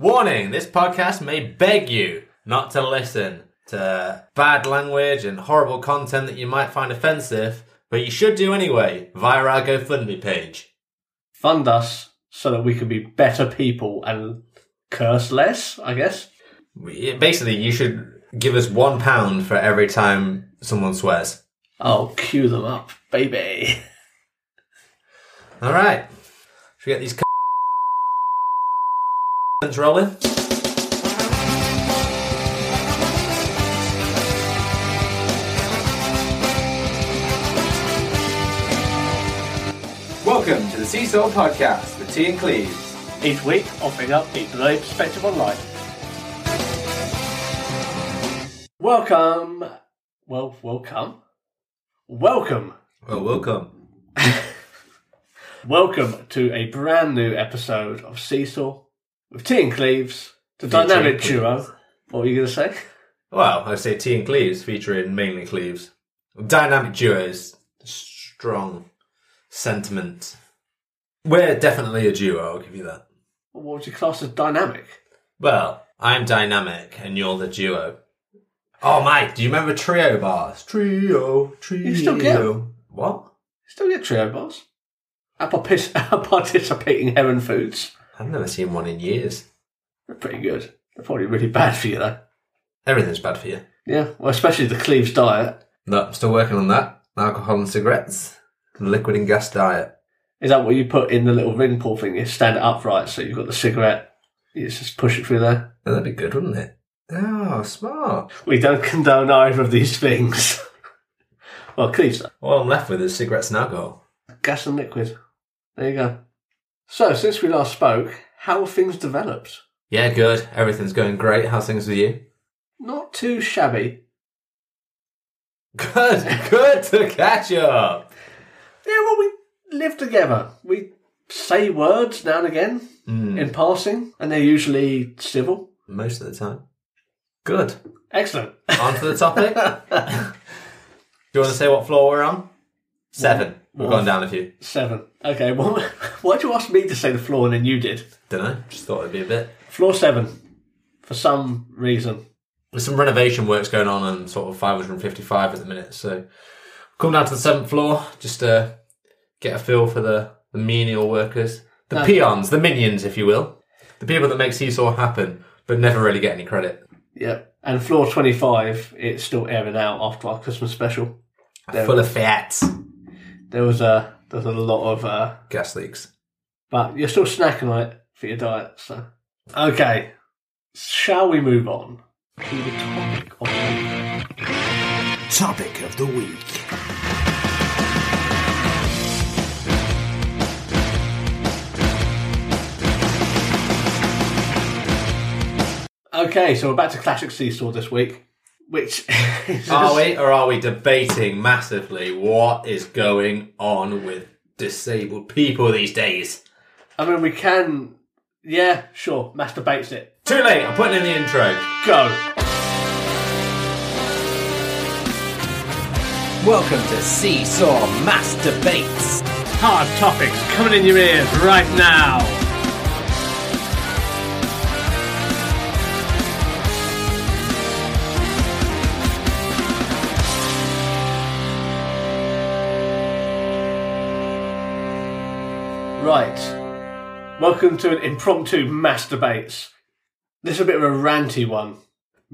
Warning, this podcast may beg you not to listen to bad language and horrible content that you might find offensive, but you should do anyway via our GoFundMe page. Fund us so that we can be better people and curse less, I guess. Basically, you should give us £1 for every time someone swears. I'll cue them up, baby. All right. Should we get these rolling. Welcome to the Seesaw Podcast with T and Cleves. Each week, offering up a delayed perspective on life. Welcome. Well, welcome. Welcome. Well, welcome. Welcome to a brand new episode of Seesaw with T and Cleves, the dynamic duo. What were you going to say? Well, I say T and Cleves, featuring mainly Cleves. Dynamic duos, strong sentiment. We're definitely a duo, I'll give you that. What would you class as dynamic? Well, I'm dynamic and you're the duo. Oh, mate, do you remember trio bars? Trio. You still get them. What? You still get trio bars? At participating Heron Foods. I've never seen one in years. They're pretty good. They're probably really bad for you, though. Everything's bad for you. Yeah, well, especially the Cleves diet. No, I'm still working on that. Alcohol and cigarettes. Liquid and gas diet. Is that what you put in the little ring pull thing? You stand it upright so you've got the cigarette. You just push it through there. Yeah, that'd be good, wouldn't it? Oh, smart. We don't condone either of these things. Well, Cleves. All I'm left with is cigarettes and alcohol. Gas and liquid. There you go. So, since we last spoke, how have things developed? Yeah, good. Everything's going great. How's things with you? Not too shabby. Good. Good to catch up. Yeah, well, we live together. We say words now and again in passing, and they're usually civil. Most of the time. Good. Excellent. On to the topic. Do you want to say what floor we're on? 7. We've gone down a few. 7. Okay, well, why did you ask me to say the floor and then you did? Don't know. Just thought it'd be a bit. Floor 7, for some reason. There's some renovation works going on and sort of 555 at the minute, so come down to the 7th floor, just to get a feel for the menial workers. The peons, the minions, if you will. The people that make Seesaw happen, but never really get any credit. Yep. And floor 25, it's still airing out after our Christmas special. Full of fiat. There's a lot of gas leaks. But you're still snacking on it for your diet, so. Okay. Shall we move on to the topic of the week? Topic of the week. Okay, so we're back to Classic Seesaw this week. Which is... Are we or are we debating massively what is going on with disabled people these days? I mean, we can Yeah, sure. Masturbates it. Too late. I'm putting in the intro. Go. Welcome to Seesaw Masturbates. Hard topics coming in your ears right now. Right, welcome to an impromptu masturbates. This is a bit of a ranty one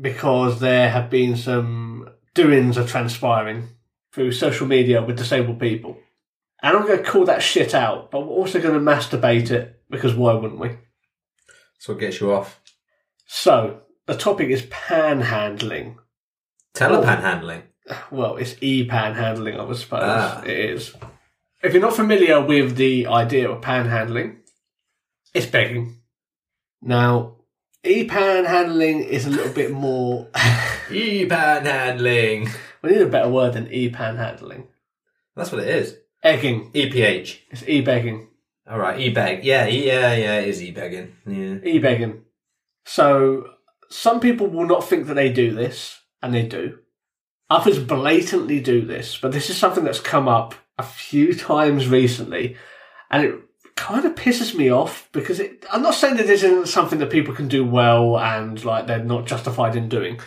because there have been some doings are transpiring through social media with disabled people. And I'm going to call that shit out, but we're also going to masturbate it because why wouldn't we? That's what gets you off. So, the topic is panhandling. Telepanhandling? Well, it's e-panhandling, I would suppose. Ah. It is. If you're not familiar with the idea of panhandling, it's begging. Now, e-panhandling is a little bit more... E-panhandling. We need a better word than e-panhandling. That's what it is. Egging. E-P-H. It's e-begging. All right, e-beg. Yeah, it is e-begging. Yeah. E-begging. So, some people will not think that they do this, and they do. Others blatantly do this, but this is something that's come up a few times recently, and it kind of pisses me off because I'm not saying that this isn't something that people can do well and like they're not justified in doing,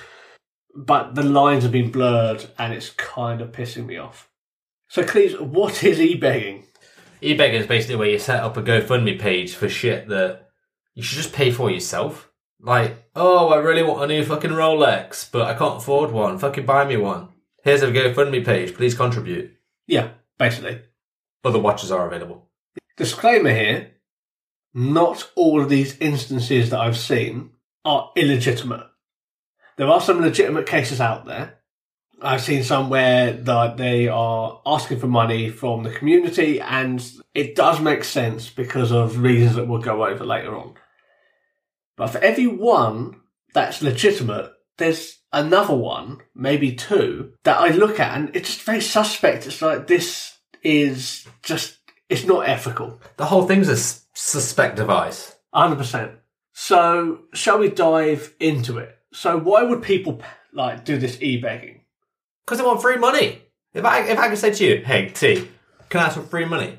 but the lines have been blurred and it's kind of pissing me off. So, Cleves, what is e-begging? E-begging is basically where you set up a GoFundMe page for shit that you should just pay for yourself. Like, oh, I really want a new fucking Rolex, but I can't afford one. Fucking buy me one. Here's a GoFundMe page. Please contribute. Yeah. Basically. Other watches are available. Disclaimer here, not all of these instances that I've seen are illegitimate. There are some legitimate cases out there. I've seen some where they are asking for money from the community, and it does make sense because of reasons that we'll go over later on. But for every one that's legitimate, there's another one, maybe two, that I look at and it's just very suspect. It's like, this is just, it's not ethical. The whole thing's a suspect device. 100%. So, shall we dive into it? So, why would people, like, do this e-begging? Because they want free money. If I could say to you, hey, T, can I have some free money?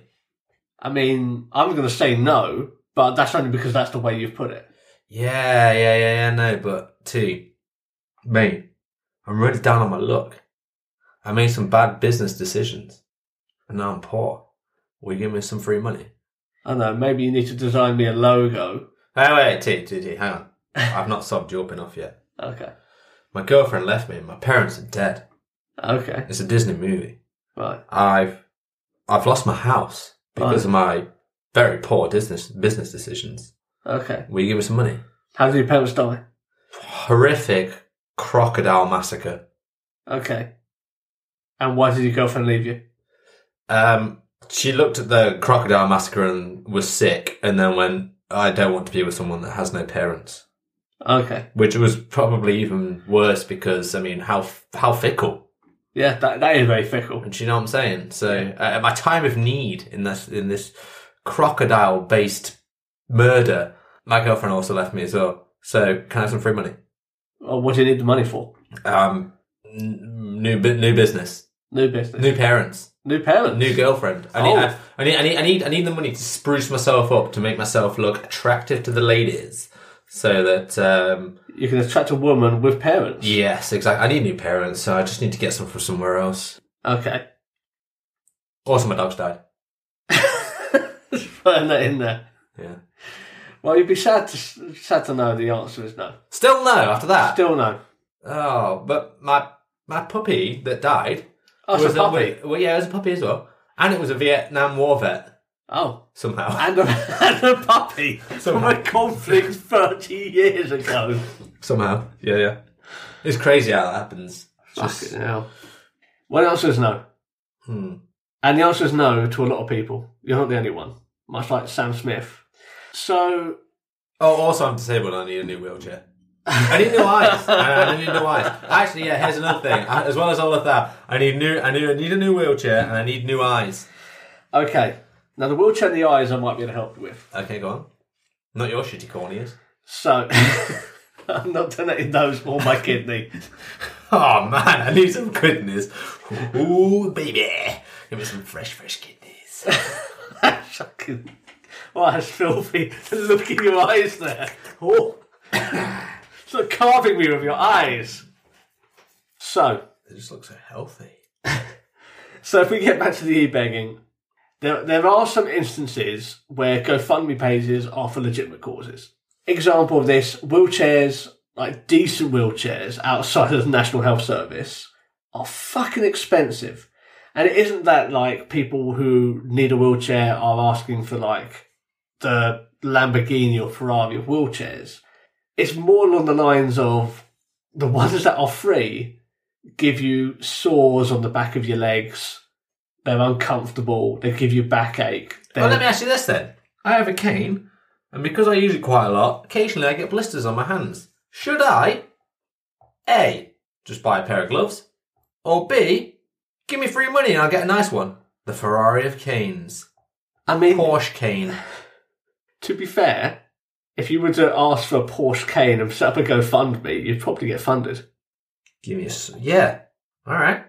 I mean, I'm going to say no, but that's only because that's the way you've put it. Yeah, no, but T... Mate, I'm really down on my luck. I made some bad business decisions, and now I'm poor. Will you give me some free money? I don't know, maybe you need to design me a logo. Wait, hang on. I've not sobbed you up enough yet. Okay. My girlfriend left me, and my parents are dead. Okay. It's a Disney movie. Right. I've lost my house because of my very poor business decisions. Okay. Will you give me some money? How did your parents die? Horrific. Crocodile massacre. Okay. And why did your girlfriend leave you? She looked at the crocodile massacre and was sick, and then went, I don't want to be with someone that has no parents. Okay. Which was probably even worse because, I mean, how fickle. Yeah, that is very fickle. And you know what I'm saying? So, at my time of need in this crocodile-based murder, my girlfriend also left me as well. So, can I have some free money? Or what do you need the money for? New business. New business. New parents. New parents. New girlfriend. I need the money to spruce myself up, to make myself look attractive to the ladies, so that you can attract a woman with parents. Yes, exactly. I need new parents, so I just need to get some from somewhere else. Okay. Also, my dog's died. Just putting that in there. Yeah. Well, you'd be sad to know the answer is no. Still no after that? Still no. Oh, but my puppy that died... Oh, was a puppy? Well, yeah, it was a puppy as well. And it was a Vietnam War vet. Oh. Somehow. And a puppy somehow. From a conflict 30 years ago. Somehow. Yeah. It's crazy how that happens. Fucking hell. Well, the answer is no. And the answer is no to a lot of people. You're not the only one. Much like Sam Smith. So... Oh, also I'm disabled and I need a new wheelchair. I need new eyes. Actually, yeah, here's another thing. As well as all of that, I need a new wheelchair and I need new eyes. Okay. Now, the wheelchair and the eyes I might be able to help you with. Okay, go on. Not your shitty corneas. So, I'm not donating those or my kidney. Oh, man, I need some kidneys. Ooh, baby. Give me some fresh, fresh kidneys. Well, that's filthy. Look in your eyes there. Oh. It's like carving me with your eyes. So. They just look so healthy. So if we get back to the e-begging, there are some instances where GoFundMe pages are for legitimate causes. Example of this, wheelchairs, like decent wheelchairs outside of the National Health Service, are fucking expensive. And it isn't that, like, people who need a wheelchair are asking for, like, the Lamborghini or Ferrari of wheelchairs. It's more along the lines of the ones that are free give you sores on the back of your legs. They're uncomfortable. They give you backache. Well, let me ask you this, then. I have a cane, and because I use it quite a lot, occasionally I get blisters on my hands. Should I, A, just buy a pair of gloves, or B... give me free money and I'll get a nice one. The Ferrari of canes. I mean... Porsche cane. To be fair, if you were to ask for a Porsche cane and set up a GoFundMe, you'd probably get funded. Give me a... yeah. All right.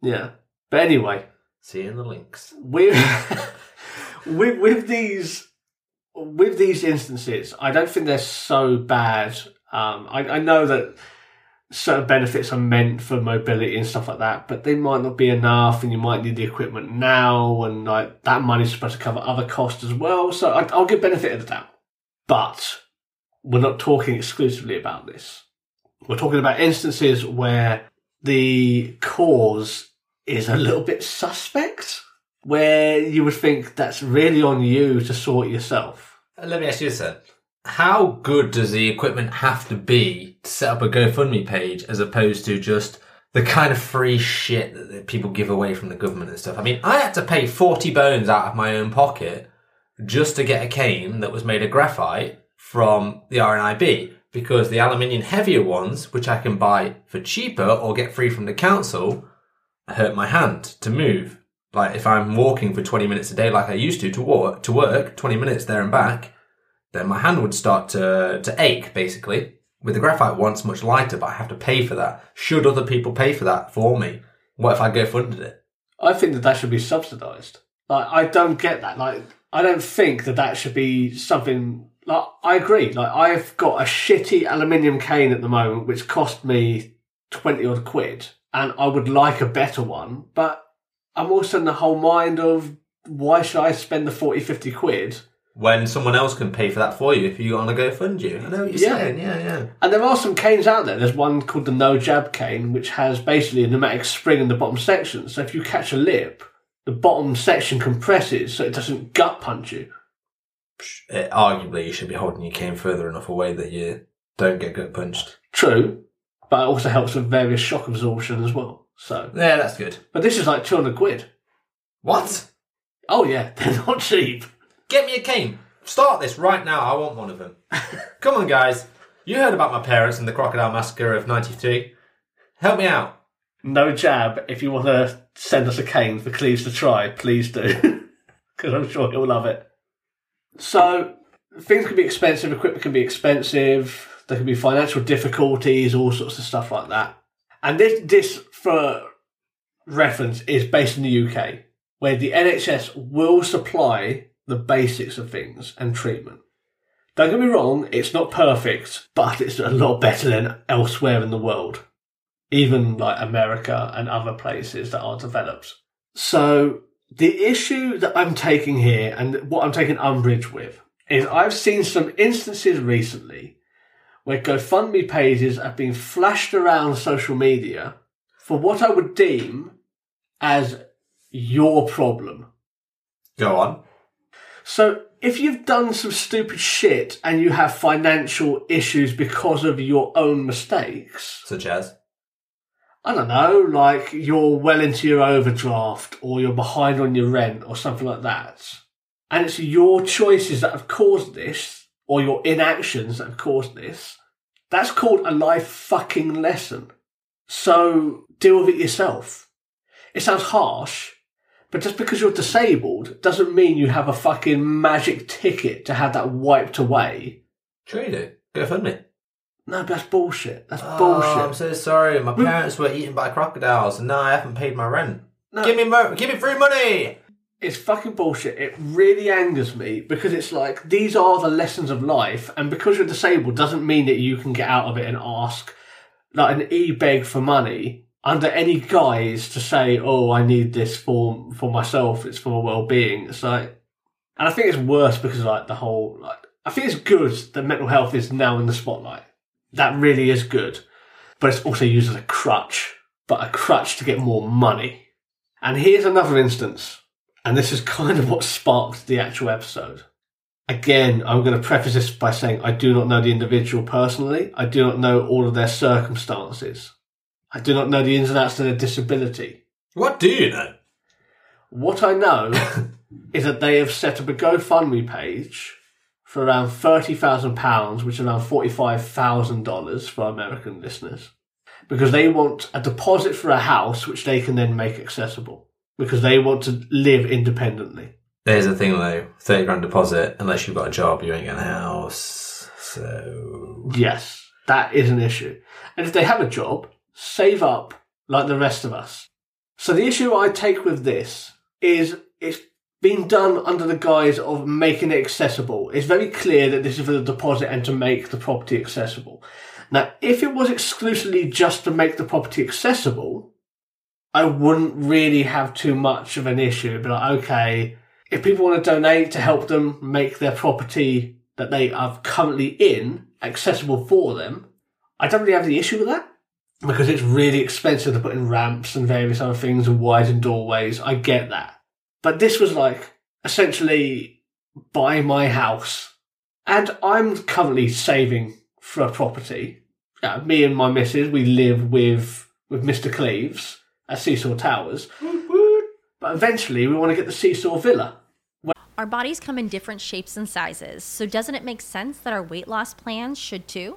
Yeah. But anyway... see you in the links. With these instances, I don't think they're so bad. I know that... certain benefits are meant for mobility and stuff like that, but they might not be enough and you might need the equipment now, and like that money's supposed to cover other costs as well, so I'll give benefit of the doubt. But we're not talking exclusively about this. We're talking about instances where the cause is a little bit suspect, where you would think that's really on you to sort yourself. Let me ask you this then. How good does the equipment have to be to set up a GoFundMe page as opposed to just the kind of free shit that people give away from the government and stuff? I mean, I had to pay 40 bones out of my own pocket just to get a cane that was made of graphite from the RNIB, because the aluminium heavier ones, which I can buy for cheaper or get free from the council, hurt my hand to move. Like if I'm walking for 20 minutes a day like I used to work, 20 minutes there and back, then my hand would start to ache, basically. With the graphite one, it's much lighter, but I have to pay for that. Should other people pay for that for me? What if I GoFunded it? I think that should be subsidised. Like, I don't get that. Like, I don't think that should be something... like, I agree. Like, I've got a shitty aluminium cane at the moment, which cost me 20-odd quid, and I would like a better one, but I'm also in the whole mind of, why should I spend the 40, 50 quid... when someone else can pay for that for you if you want to GoFund you. I know what you're saying, yeah. And there are some canes out there. There's one called the No Jab cane, which has basically a pneumatic spring in the bottom section. So if you catch a lip, the bottom section compresses so it doesn't gut punch you. Arguably, you should be holding your cane further enough away that you don't get gut punched. True, but it also helps with various shock absorption as well. So yeah, that's good. But this is like 200 quid. What? Oh yeah, they're not cheap. Get me a cane. Start this right now. I want one of them. Come on, guys. You heard about my parents and the Crocodile Massacre of 93. Help me out. No Jab. If you want to send us a cane for Cleves to try, please do. Because I'm sure he'll love it. So, things can be expensive. Equipment can be expensive. There can be financial difficulties, all sorts of stuff like that. And this for reference, is based in the UK, where the NHS will supply... the basics of things and treatment. Don't get me wrong, it's not perfect, but it's a lot better than elsewhere in the world, even like America and other places that are developed. So the issue that I'm taking here and what I'm taking umbrage with is I've seen some instances recently where GoFundMe pages have been flashed around social media for what I would deem as your problem. Go on. So if you've done some stupid shit and you have financial issues because of your own mistakes... such as? I don't know, like you're well into your overdraft or you're behind on your rent or something like that. And it's your choices that have caused this, or your inactions that have caused this. That's called a life fucking lesson. So deal with it yourself. It sounds harsh, But just because you're disabled doesn't mean you have a fucking magic ticket to have that wiped away. Trade it. GoFundMe. No, but that's bullshit. That's bullshit. I'm so sorry. My parents were eaten by crocodiles and now I haven't paid my rent. No. Give me free money! It's fucking bullshit. It really angers me because it's like, these are the lessons of life, and because you're disabled doesn't mean that you can get out of it and ask, like, an e-beg for money under any guise to say, oh, I need this for myself, it's for my well-being. It's like, and I think it's worse because, like, the whole, like, I think it's good that mental health is now in the spotlight. That really is good. But it's also used as a crutch, but a crutch to get more money. And here's another instance. And this is kind of what sparked the actual episode. Again, I'm going to preface this by saying I do not know the individual personally. I do not know all of their circumstances. I do not know the ins and outs of their disability. What do you know? What I know is that they have set up a GoFundMe page for around £30,000, which is around $45,000 for American listeners, because they want a deposit for a house which they can then make accessible, because they want to live independently. There's the thing though, $30,000 deposit, unless you've got a job, you ain't got a house, so... Yes, that is an issue. And if they have a job, save up like the rest of us. So the issue I take with this is it's been done under the guise of making it accessible. It's very clear that this is for the deposit and to make the property accessible. Now, if it was exclusively just to make the property accessible, I wouldn't really have too much of an issue. But like, okay, if people want to donate to help them make their property that they are currently in accessible for them, I don't really have the issue with that, because it's really expensive to put in ramps and various other things and widen doorways. I get that. But this was like, essentially, buy my house. And I'm currently saving for a property. Me and my missus, we live with Mr. Cleves at Seesaw Towers. But eventually we want to get the Seesaw Villa. Our bodies come in different shapes and sizes, so doesn't it make sense that our weight loss plans should too?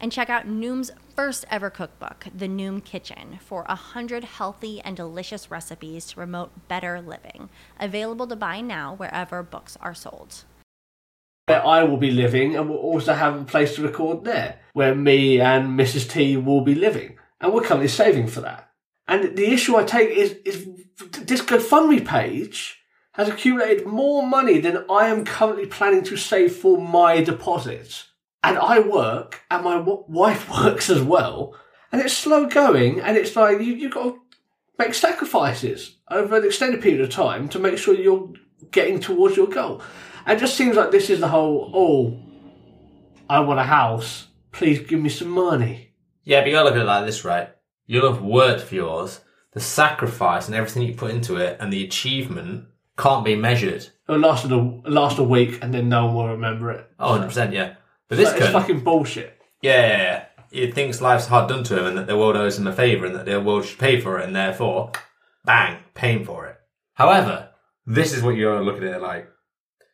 And check out Noom's first ever cookbook, The Noom Kitchen, for 100 healthy and delicious recipes to promote better living. Available to buy now wherever books are sold. Where I will be living, and we'll also have a place to record there, where me and Mrs. T will be living. And we're currently saving for that. And the issue I take is this GoFundMe page has accumulated more money than I am currently planning to save for my deposit. And I work, and my wife works as well, and it's slow going, and it's like, you've got to make sacrifices over an extended period of time to make sure you're getting towards your goal. And it just seems like this is the whole, I want a house, please give me some money. Yeah, but you gotta look at it like this, right? You'll have worked for yours, the sacrifice and everything you put into it, and the achievement can't be measured. It'll last a week, and then no one will remember it. Oh, 100%, yeah. But this is fucking bullshit. Yeah. He thinks life's hard done to him, and that the world owes him a favour, and that the world should pay for it, and therefore, bang, paying for it. However, this is what you're looking at like.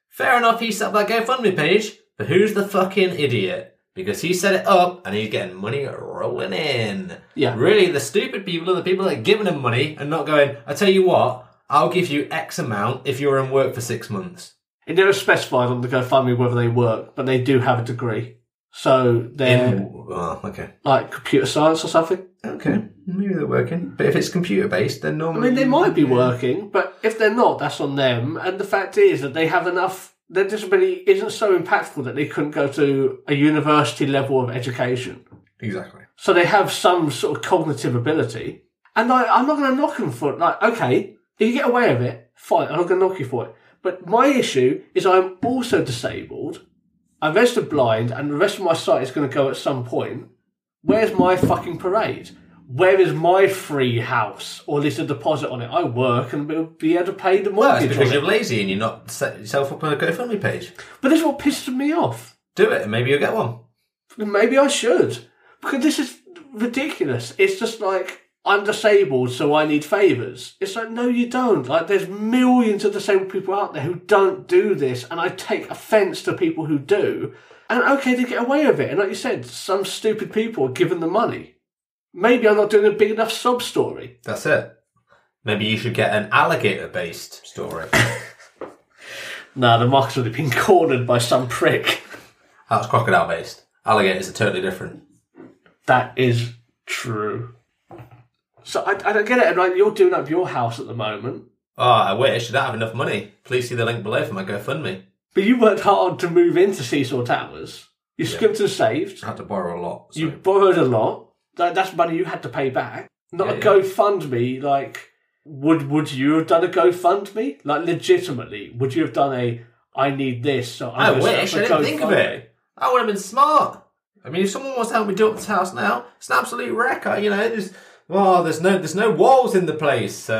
Fair enough, he set up that GoFundMe page, but who's the fucking idiot? Because he set it up, and he's getting money rolling in. Yeah. Really, the stupid people are the people that are giving him money and not going, I tell you what, I'll give you X amount if you're in work for 6 months. It never specified on the GoFundMe whether they work, but they do have a degree. So they're like computer science or something. Okay, maybe they're working. But if it's computer-based, then normally... I mean, they might be working, but if they're not, that's on them. And the fact is that they have enough... Their disability isn't so impactful that they couldn't go to a university level of education. Exactly. So they have some sort of cognitive ability. And I'm not going to knock them for it. Like, okay, if you get away with it, fine, I'm not going to knock you for it. But my issue is I'm also disabled, I'm registered blind, and the rest of my sight is going to go at some point. Where's my fucking parade? Where is my free house, or at least a deposit on it? I work and will be able to pay the mortgage. Well, it's because you're lazy and you're not set yourself up on a GoFundMe page. But this is what pisses me off. Do it, and maybe you'll get one. Maybe I should, because this is ridiculous. It's just like, I'm disabled, so I need favours. It's like, no, you don't. Like, there's millions of disabled people out there who don't do this, and I take offence to people who do. And okay, they get away with it. And like you said, some stupid people are giving them money. Maybe I'm not doing a big enough sub story. That's it. Maybe you should get an alligator-based story. Nah, the market's already been cornered by some prick. That's crocodile-based. Alligators are totally different. That is true. So I don't get it. I'm like, you're doing up your house at the moment. Oh, I wish. I don't have enough money. Please see the link below for my GoFundMe. But you worked hard to move into Seesaw Towers. You skipped and saved. I had to borrow a lot. So. You borrowed a lot. That's money you had to pay back. Not a GoFundMe, like, would you have done a GoFundMe? Like, legitimately, would you have done a, I need this, so I wish, I didn't think of it. I would have been smart. I mean, if someone wants to help me do up this house now, it's an absolute wreck. There's no walls in the place.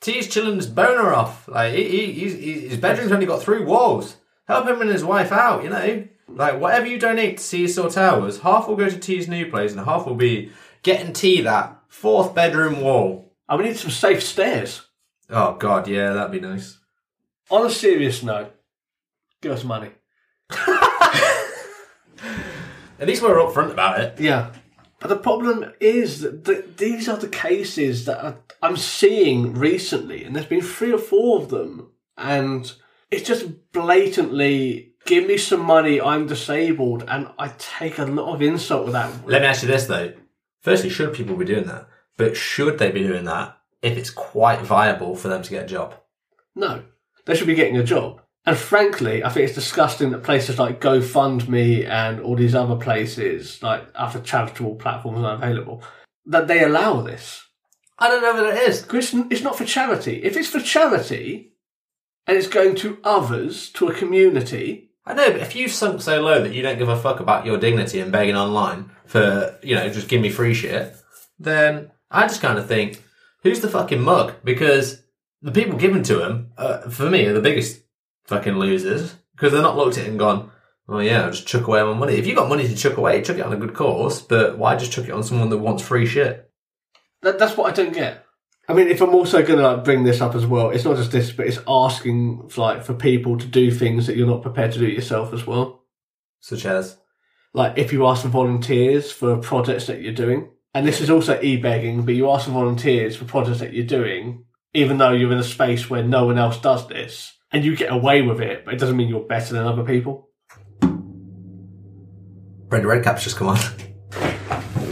T's chilling his boner off. Like, his bedroom's only got 3 walls. Help him and his wife out, you know. Like, whatever you donate to Seesaw Towers, half will go to T's new place and half will be getting T that 4th bedroom wall. And we need some safe stairs. Oh, God, yeah, that'd be nice. On a serious note, give us money. At least we're upfront about it. Yeah. But the problem is that these are the cases that I'm seeing recently, and there's been 3 or 4 of them, and it's just blatantly... Give me some money, I'm disabled, and I take a lot of insult with that. Let me ask you this, though. Firstly, should people be doing that? But should they be doing that if it's quite viable for them to get a job? No. They should be getting a job. And frankly, I think it's disgusting that places like GoFundMe and all these other places, like other charitable platforms are available, that they allow this. I don't know what it is. It's not for charity. If it's for charity, and it's going to others, to a community... I know, but if you've sunk so low that you don't give a fuck about your dignity and begging online for, just give me free shit, then I just kind of think, who's the fucking mug? Because the people given to him, for me, are the biggest fucking losers, because they're not looked at it and gone, well, yeah, I'll just chuck away my money. If you've got money to chuck away, chuck it on a good cause, but why just chuck it on someone that wants free shit? That's what I don't get. I mean, if I'm also going to bring this up as well, it's not just this, but it's asking for people to do things that you're not prepared to do yourself as well. Such as? Like, if you ask for volunteers for projects that you're doing, and this is also e-begging, but you ask for volunteers for projects that you're doing, even though you're in a space where no one else does this, and you get away with it, but it doesn't mean you're better than other people. Brenda Redcap's just come on.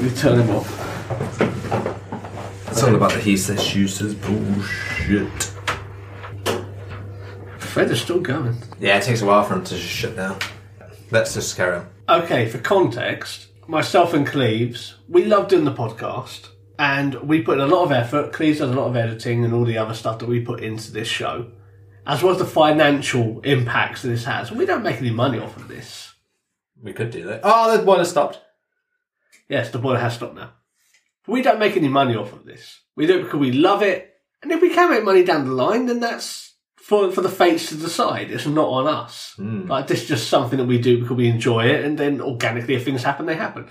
You turn him off. It's all about the he says, she says bullshit. Fred is still going. Yeah, it takes a while for him to just shut down. Let's just carry on. Okay, for context, myself and Cleves, we love doing the podcast, and we put in a lot of effort. Cleves does a lot of editing and all the other stuff that we put into this show, as well as the financial impacts that this has. We don't make any money off of this. We could do that. Oh, the boiler stopped. Yes, the boiler has stopped now. We don't make any money off of this. We do it because we love it. And if we can make money down the line, then that's for the fates to decide. It's not on us. Mm. Like, this is just something that we do because we enjoy it, and then organically if things happen, they happen.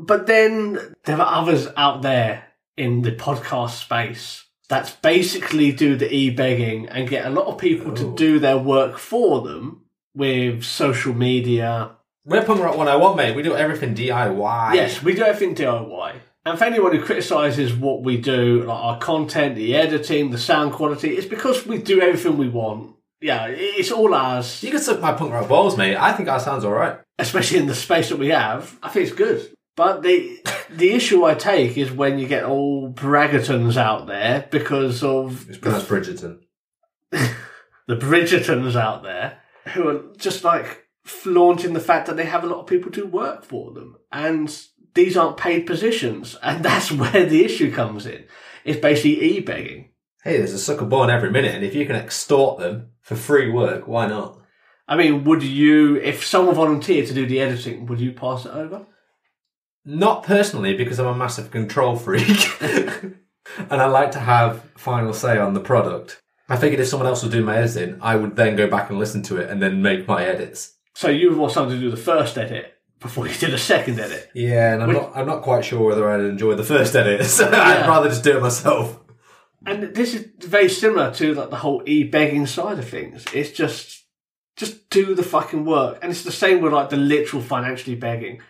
But then there are others out there in the podcast space that basically do the e-begging and get a lot of people to do their work for them with social media. We're Punk Rock 101, mate. We do everything DIY. Yes, we do everything DIY. And for anyone who criticises what we do, like our content, the editing, the sound quality, it's because we do everything we want. Yeah, it's all ours. You can suck my punk rock balls, mate. I think our sound's all right. Especially in the space that we have. I think it's good. But the issue I take is when you get all braggartons out there because of... It's pronounced Bridgerton. The Bridgertons out there who are just, flaunting the fact that they have a lot of people do work for them. And... These aren't paid positions, and that's where the issue comes in. It's basically e-begging. hey, there's a sucker born every minute, and if you can extort them for free work, why not? I mean, would you, if someone volunteered to do the editing, would you pass it over? Not personally, because I'm a massive control freak. And I like to have final say on the product. I figured if someone else would do my editing, I would then go back and listen to it and then make my edits. So you would want someone to do the first edit before you did a second edit? Yeah, and I'm not quite sure whether I'd enjoy the first edit, so yeah. I'd rather just do it myself. And this is very similar to like the whole e-begging side of things. It's just do the fucking work. And it's the same with like the literal financially begging.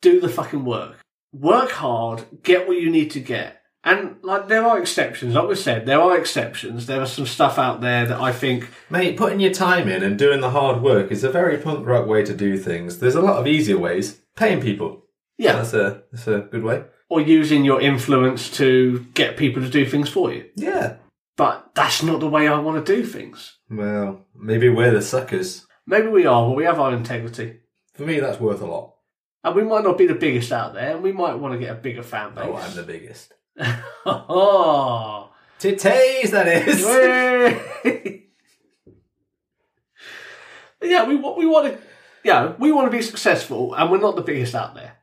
Do the fucking work. Work hard, get what you need to get. And like there are exceptions, like we said, there are exceptions. There are some stuff out there that I think... Mate, putting your time in and doing the hard work is a very punk rock way to do things. There's a lot of easier ways. Paying people. Yeah. That's a good way. Or using your influence to get people to do things for you. Yeah. But that's not the way I want to do things. Well, maybe we're the suckers. Maybe we are, but we have our integrity. For me, that's worth a lot. And we might not be the biggest out there, and we might want to get a bigger fan base. Oh, I'm the biggest. Oh. Titties, that is. Yeah, we want to be successful, and we're not the biggest out there.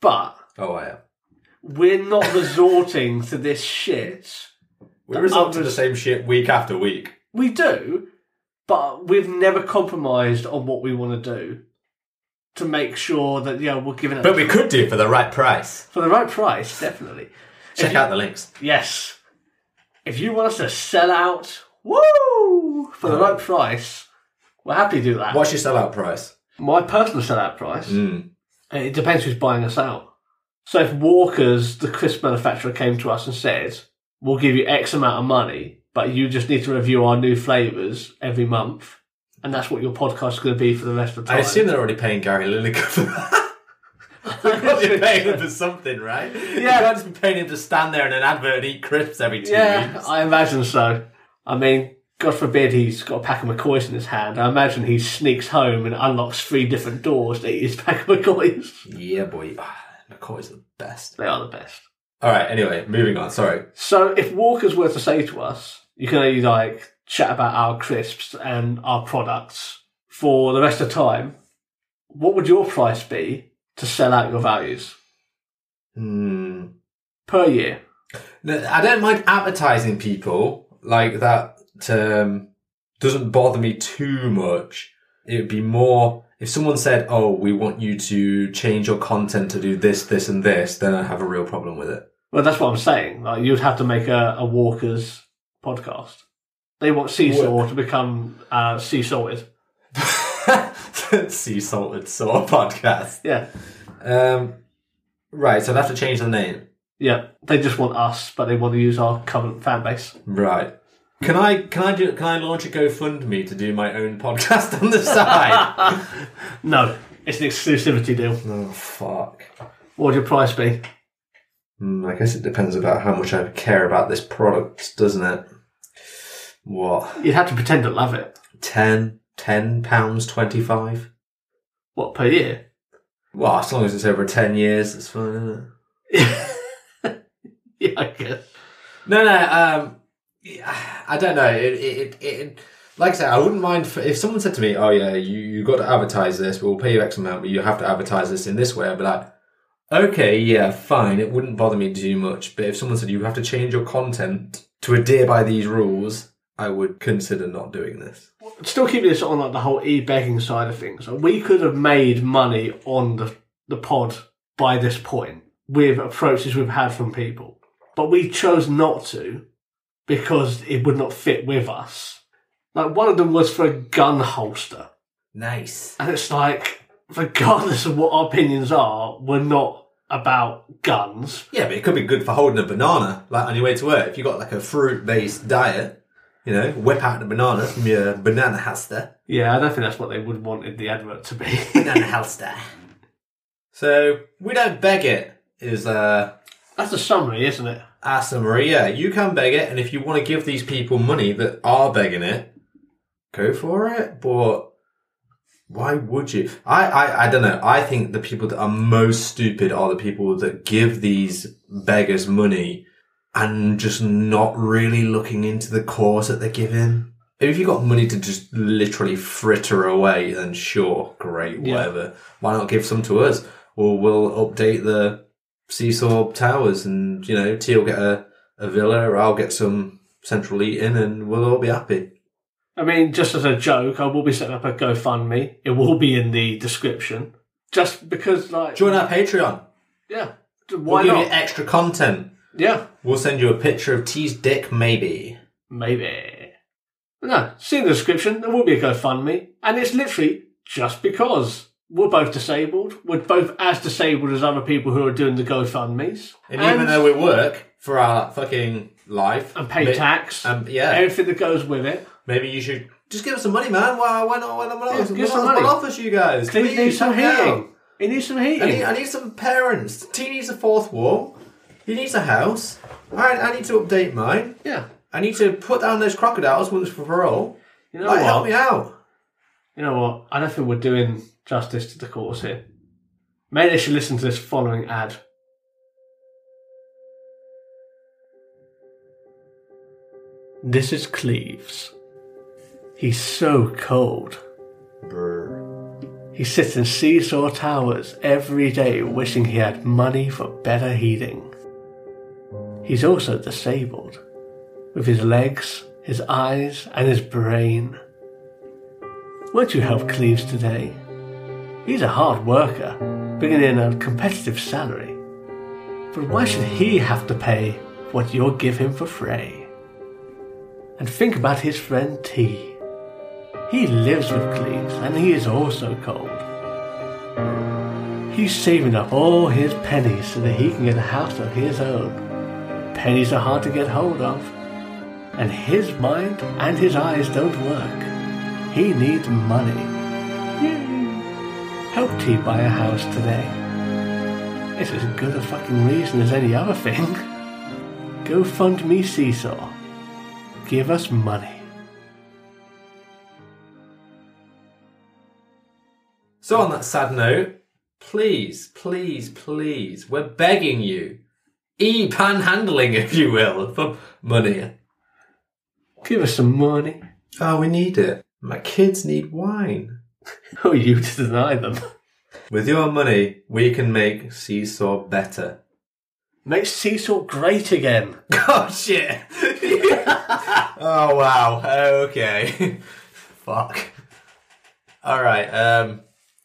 But oh, I am. We're not resorting to this shit. We resort to the same shit week after week. We do, but we've never compromised on what we want to do. To make sure that, yeah, we're giving it... But we could do for the right price. For the right price, definitely. Check out the links. Yes. If you want us to sell out, woo, for the right price, we're happy to do that. What's your sell-out price? My personal sell-out price? Mm. It depends who's buying us out. So if Walkers, the crisp manufacturer, came to us and said, we'll give you X amount of money, but you just need to review our new flavours every month... And that's what your podcast is going to be for the rest of the time. I assume they're already paying Gary Lineker for that. They're probably paying him for something, right? Yeah. You can't just be paying him to stand there in an advert and eat crisps every 2 weeks. Yeah, I imagine so. I mean, God forbid he's got a pack of McCoys in his hand. I imagine he sneaks home and unlocks 3 different doors to eat his pack of McCoys. Yeah, boy. McCoys are the best. They are the best. All right, anyway, moving on. Sorry. So if Walkers were to say to us, you can only, like... chat about our crisps and our products for the rest of the time, what would your price be to sell out your values? Per year? No, I don't mind advertising people like that. Doesn't bother me too much. It would be more if someone said, oh, we want you to change your content to do this, this and this, then I have a real problem with it. Well, that's what I'm saying. Like, you'd have to make a Walkers podcast. They want Seesaw to become Sea Salted. Sea Salted Saw Podcast. Yeah. Right, so I'd have to change the name. Yeah, they just want us, but they want to use our current fan base. Right. Can I launch a GoFundMe to do my own podcast on the side? No, it's an exclusivity deal. Oh, fuck. What would your price be? I guess it depends about how much I care about this product, doesn't it? What? You'd have to pretend to love it. £10.25. What, per year? Well, as long as it's over 10 years, it's fine, isn't it? Yeah, I guess. I don't know. Like I said, I wouldn't mind if someone said to me, oh, yeah, you got to advertise this, but we'll pay you X amount, but you have to advertise this in this way. I'd be like, okay, yeah, fine. It wouldn't bother me too much. But if someone said you have to change your content to adhere by these rules... I would consider not doing this. Still keeping this on like the whole e-begging side of things. We could have made money on the pod by this point with approaches we've had from people. But we chose not to because it would not fit with us. Like, one of them was for a gun holster. Nice. And it's like, regardless of what our opinions are, we're not about guns. Yeah, but it could be good for holding a banana, like on your way to work. If you've got like a fruit-based diet... You know, whip out the banana from your banana halster. Yeah, I don't think that's what they would want in the advert to be. Banana halster. So, we don't beg it, is That's a summary, isn't it? Our summary, yeah. You can beg it, and if you want to give these people money that are begging it, go for it, but why would you? I don't know. I think the people that are most stupid are the people that give these beggars money and just not really looking into the cause that they're giving. If you've got money to just literally fritter away, then sure, great, whatever. Yeah. Why not give some to us? Or we'll update the Seesaw Towers and, you know, T will get a villa or I'll get some central eating and we'll all be happy. I mean, just as a joke, I will be setting up a GoFundMe. It will be in the description. Just because, like... Join our Patreon. Yeah. Why not? We'll give you extra content. Yeah. We'll send you a picture of T's dick, maybe. Maybe. No, see in the description, there will be a GoFundMe. And it's literally just because we're both disabled. We're both as disabled as other people who are doing the GoFundMes. And even though we work for our fucking life... And pay tax. Yeah. Everything that goes with it. Maybe you should... Just give us some money, man. Why not? Give us some money. What offers you guys? Please need some heating. He needs some heating. I need some parents. T needs a fourth wall. He needs a house. I need to update mine. Yeah. I need to put down those crocodiles once for all. You know what? Help me out. You know what? I don't think we're doing justice to the cause here. Maybe they should listen to this following ad. This is Cleves. He's so cold. Brr. He sits in Seesaw Towers every day wishing he had money for better heating. He's also disabled, with his legs, his eyes and his brain. Won't you help Cleves today? He's a hard worker, bringing in a competitive salary. But why should he have to pay what you'll give him for free? And think about his friend T. He lives with Cleves, and he is also cold. He's saving up all his pennies so that he can get a house of his own. Pennies are hard to get hold of, and his mind and his eyes don't work. He needs money. Yay. Help T buy a house today. It's as good a fucking reason as any other thing. GoFundMe Seesaw. Give us money. So on that sad note, please, we're begging you, e-panhandling, if you will, for money. Give us some money. Oh, we need it. My kids need wine. Who are you to deny them? With your money, we can make Seesaw better. Make Seesaw great again. Oh, shit. Oh, wow. Okay. Fuck. All right,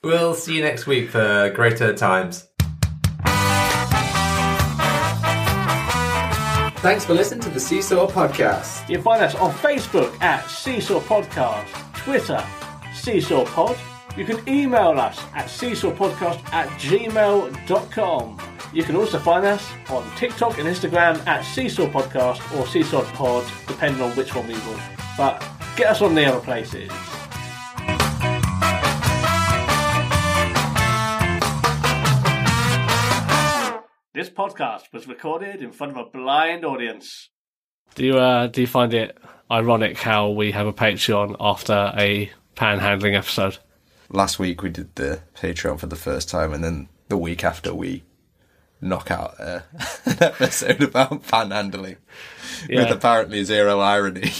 We'll see you next week for greater times. Thanks for listening to the Seesaw Podcast. You find us on Facebook at Seesaw Podcast, Twitter, Seesaw Pod. You can email us at seesawpodcast@gmail.com. You can also find us on TikTok and Instagram at Seesaw Podcast or Seesaw Pod, depending on which one we want. But get us on the other places. This podcast was recorded in front of a blind audience. Do you find it ironic how we have a Patreon after a panhandling episode? Last week we did the Patreon for the first time, and then the week after we knock out an episode about panhandling with apparently zero irony.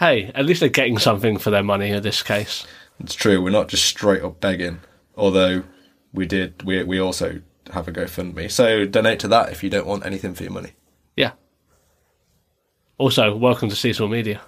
Hey, at least they're getting something for their money in this case. It's true. We're not just straight up begging, although we also have a GoFundMe. So donate to that if you don't want anything for your money. Yeah. Also, welcome to Seesaw Media.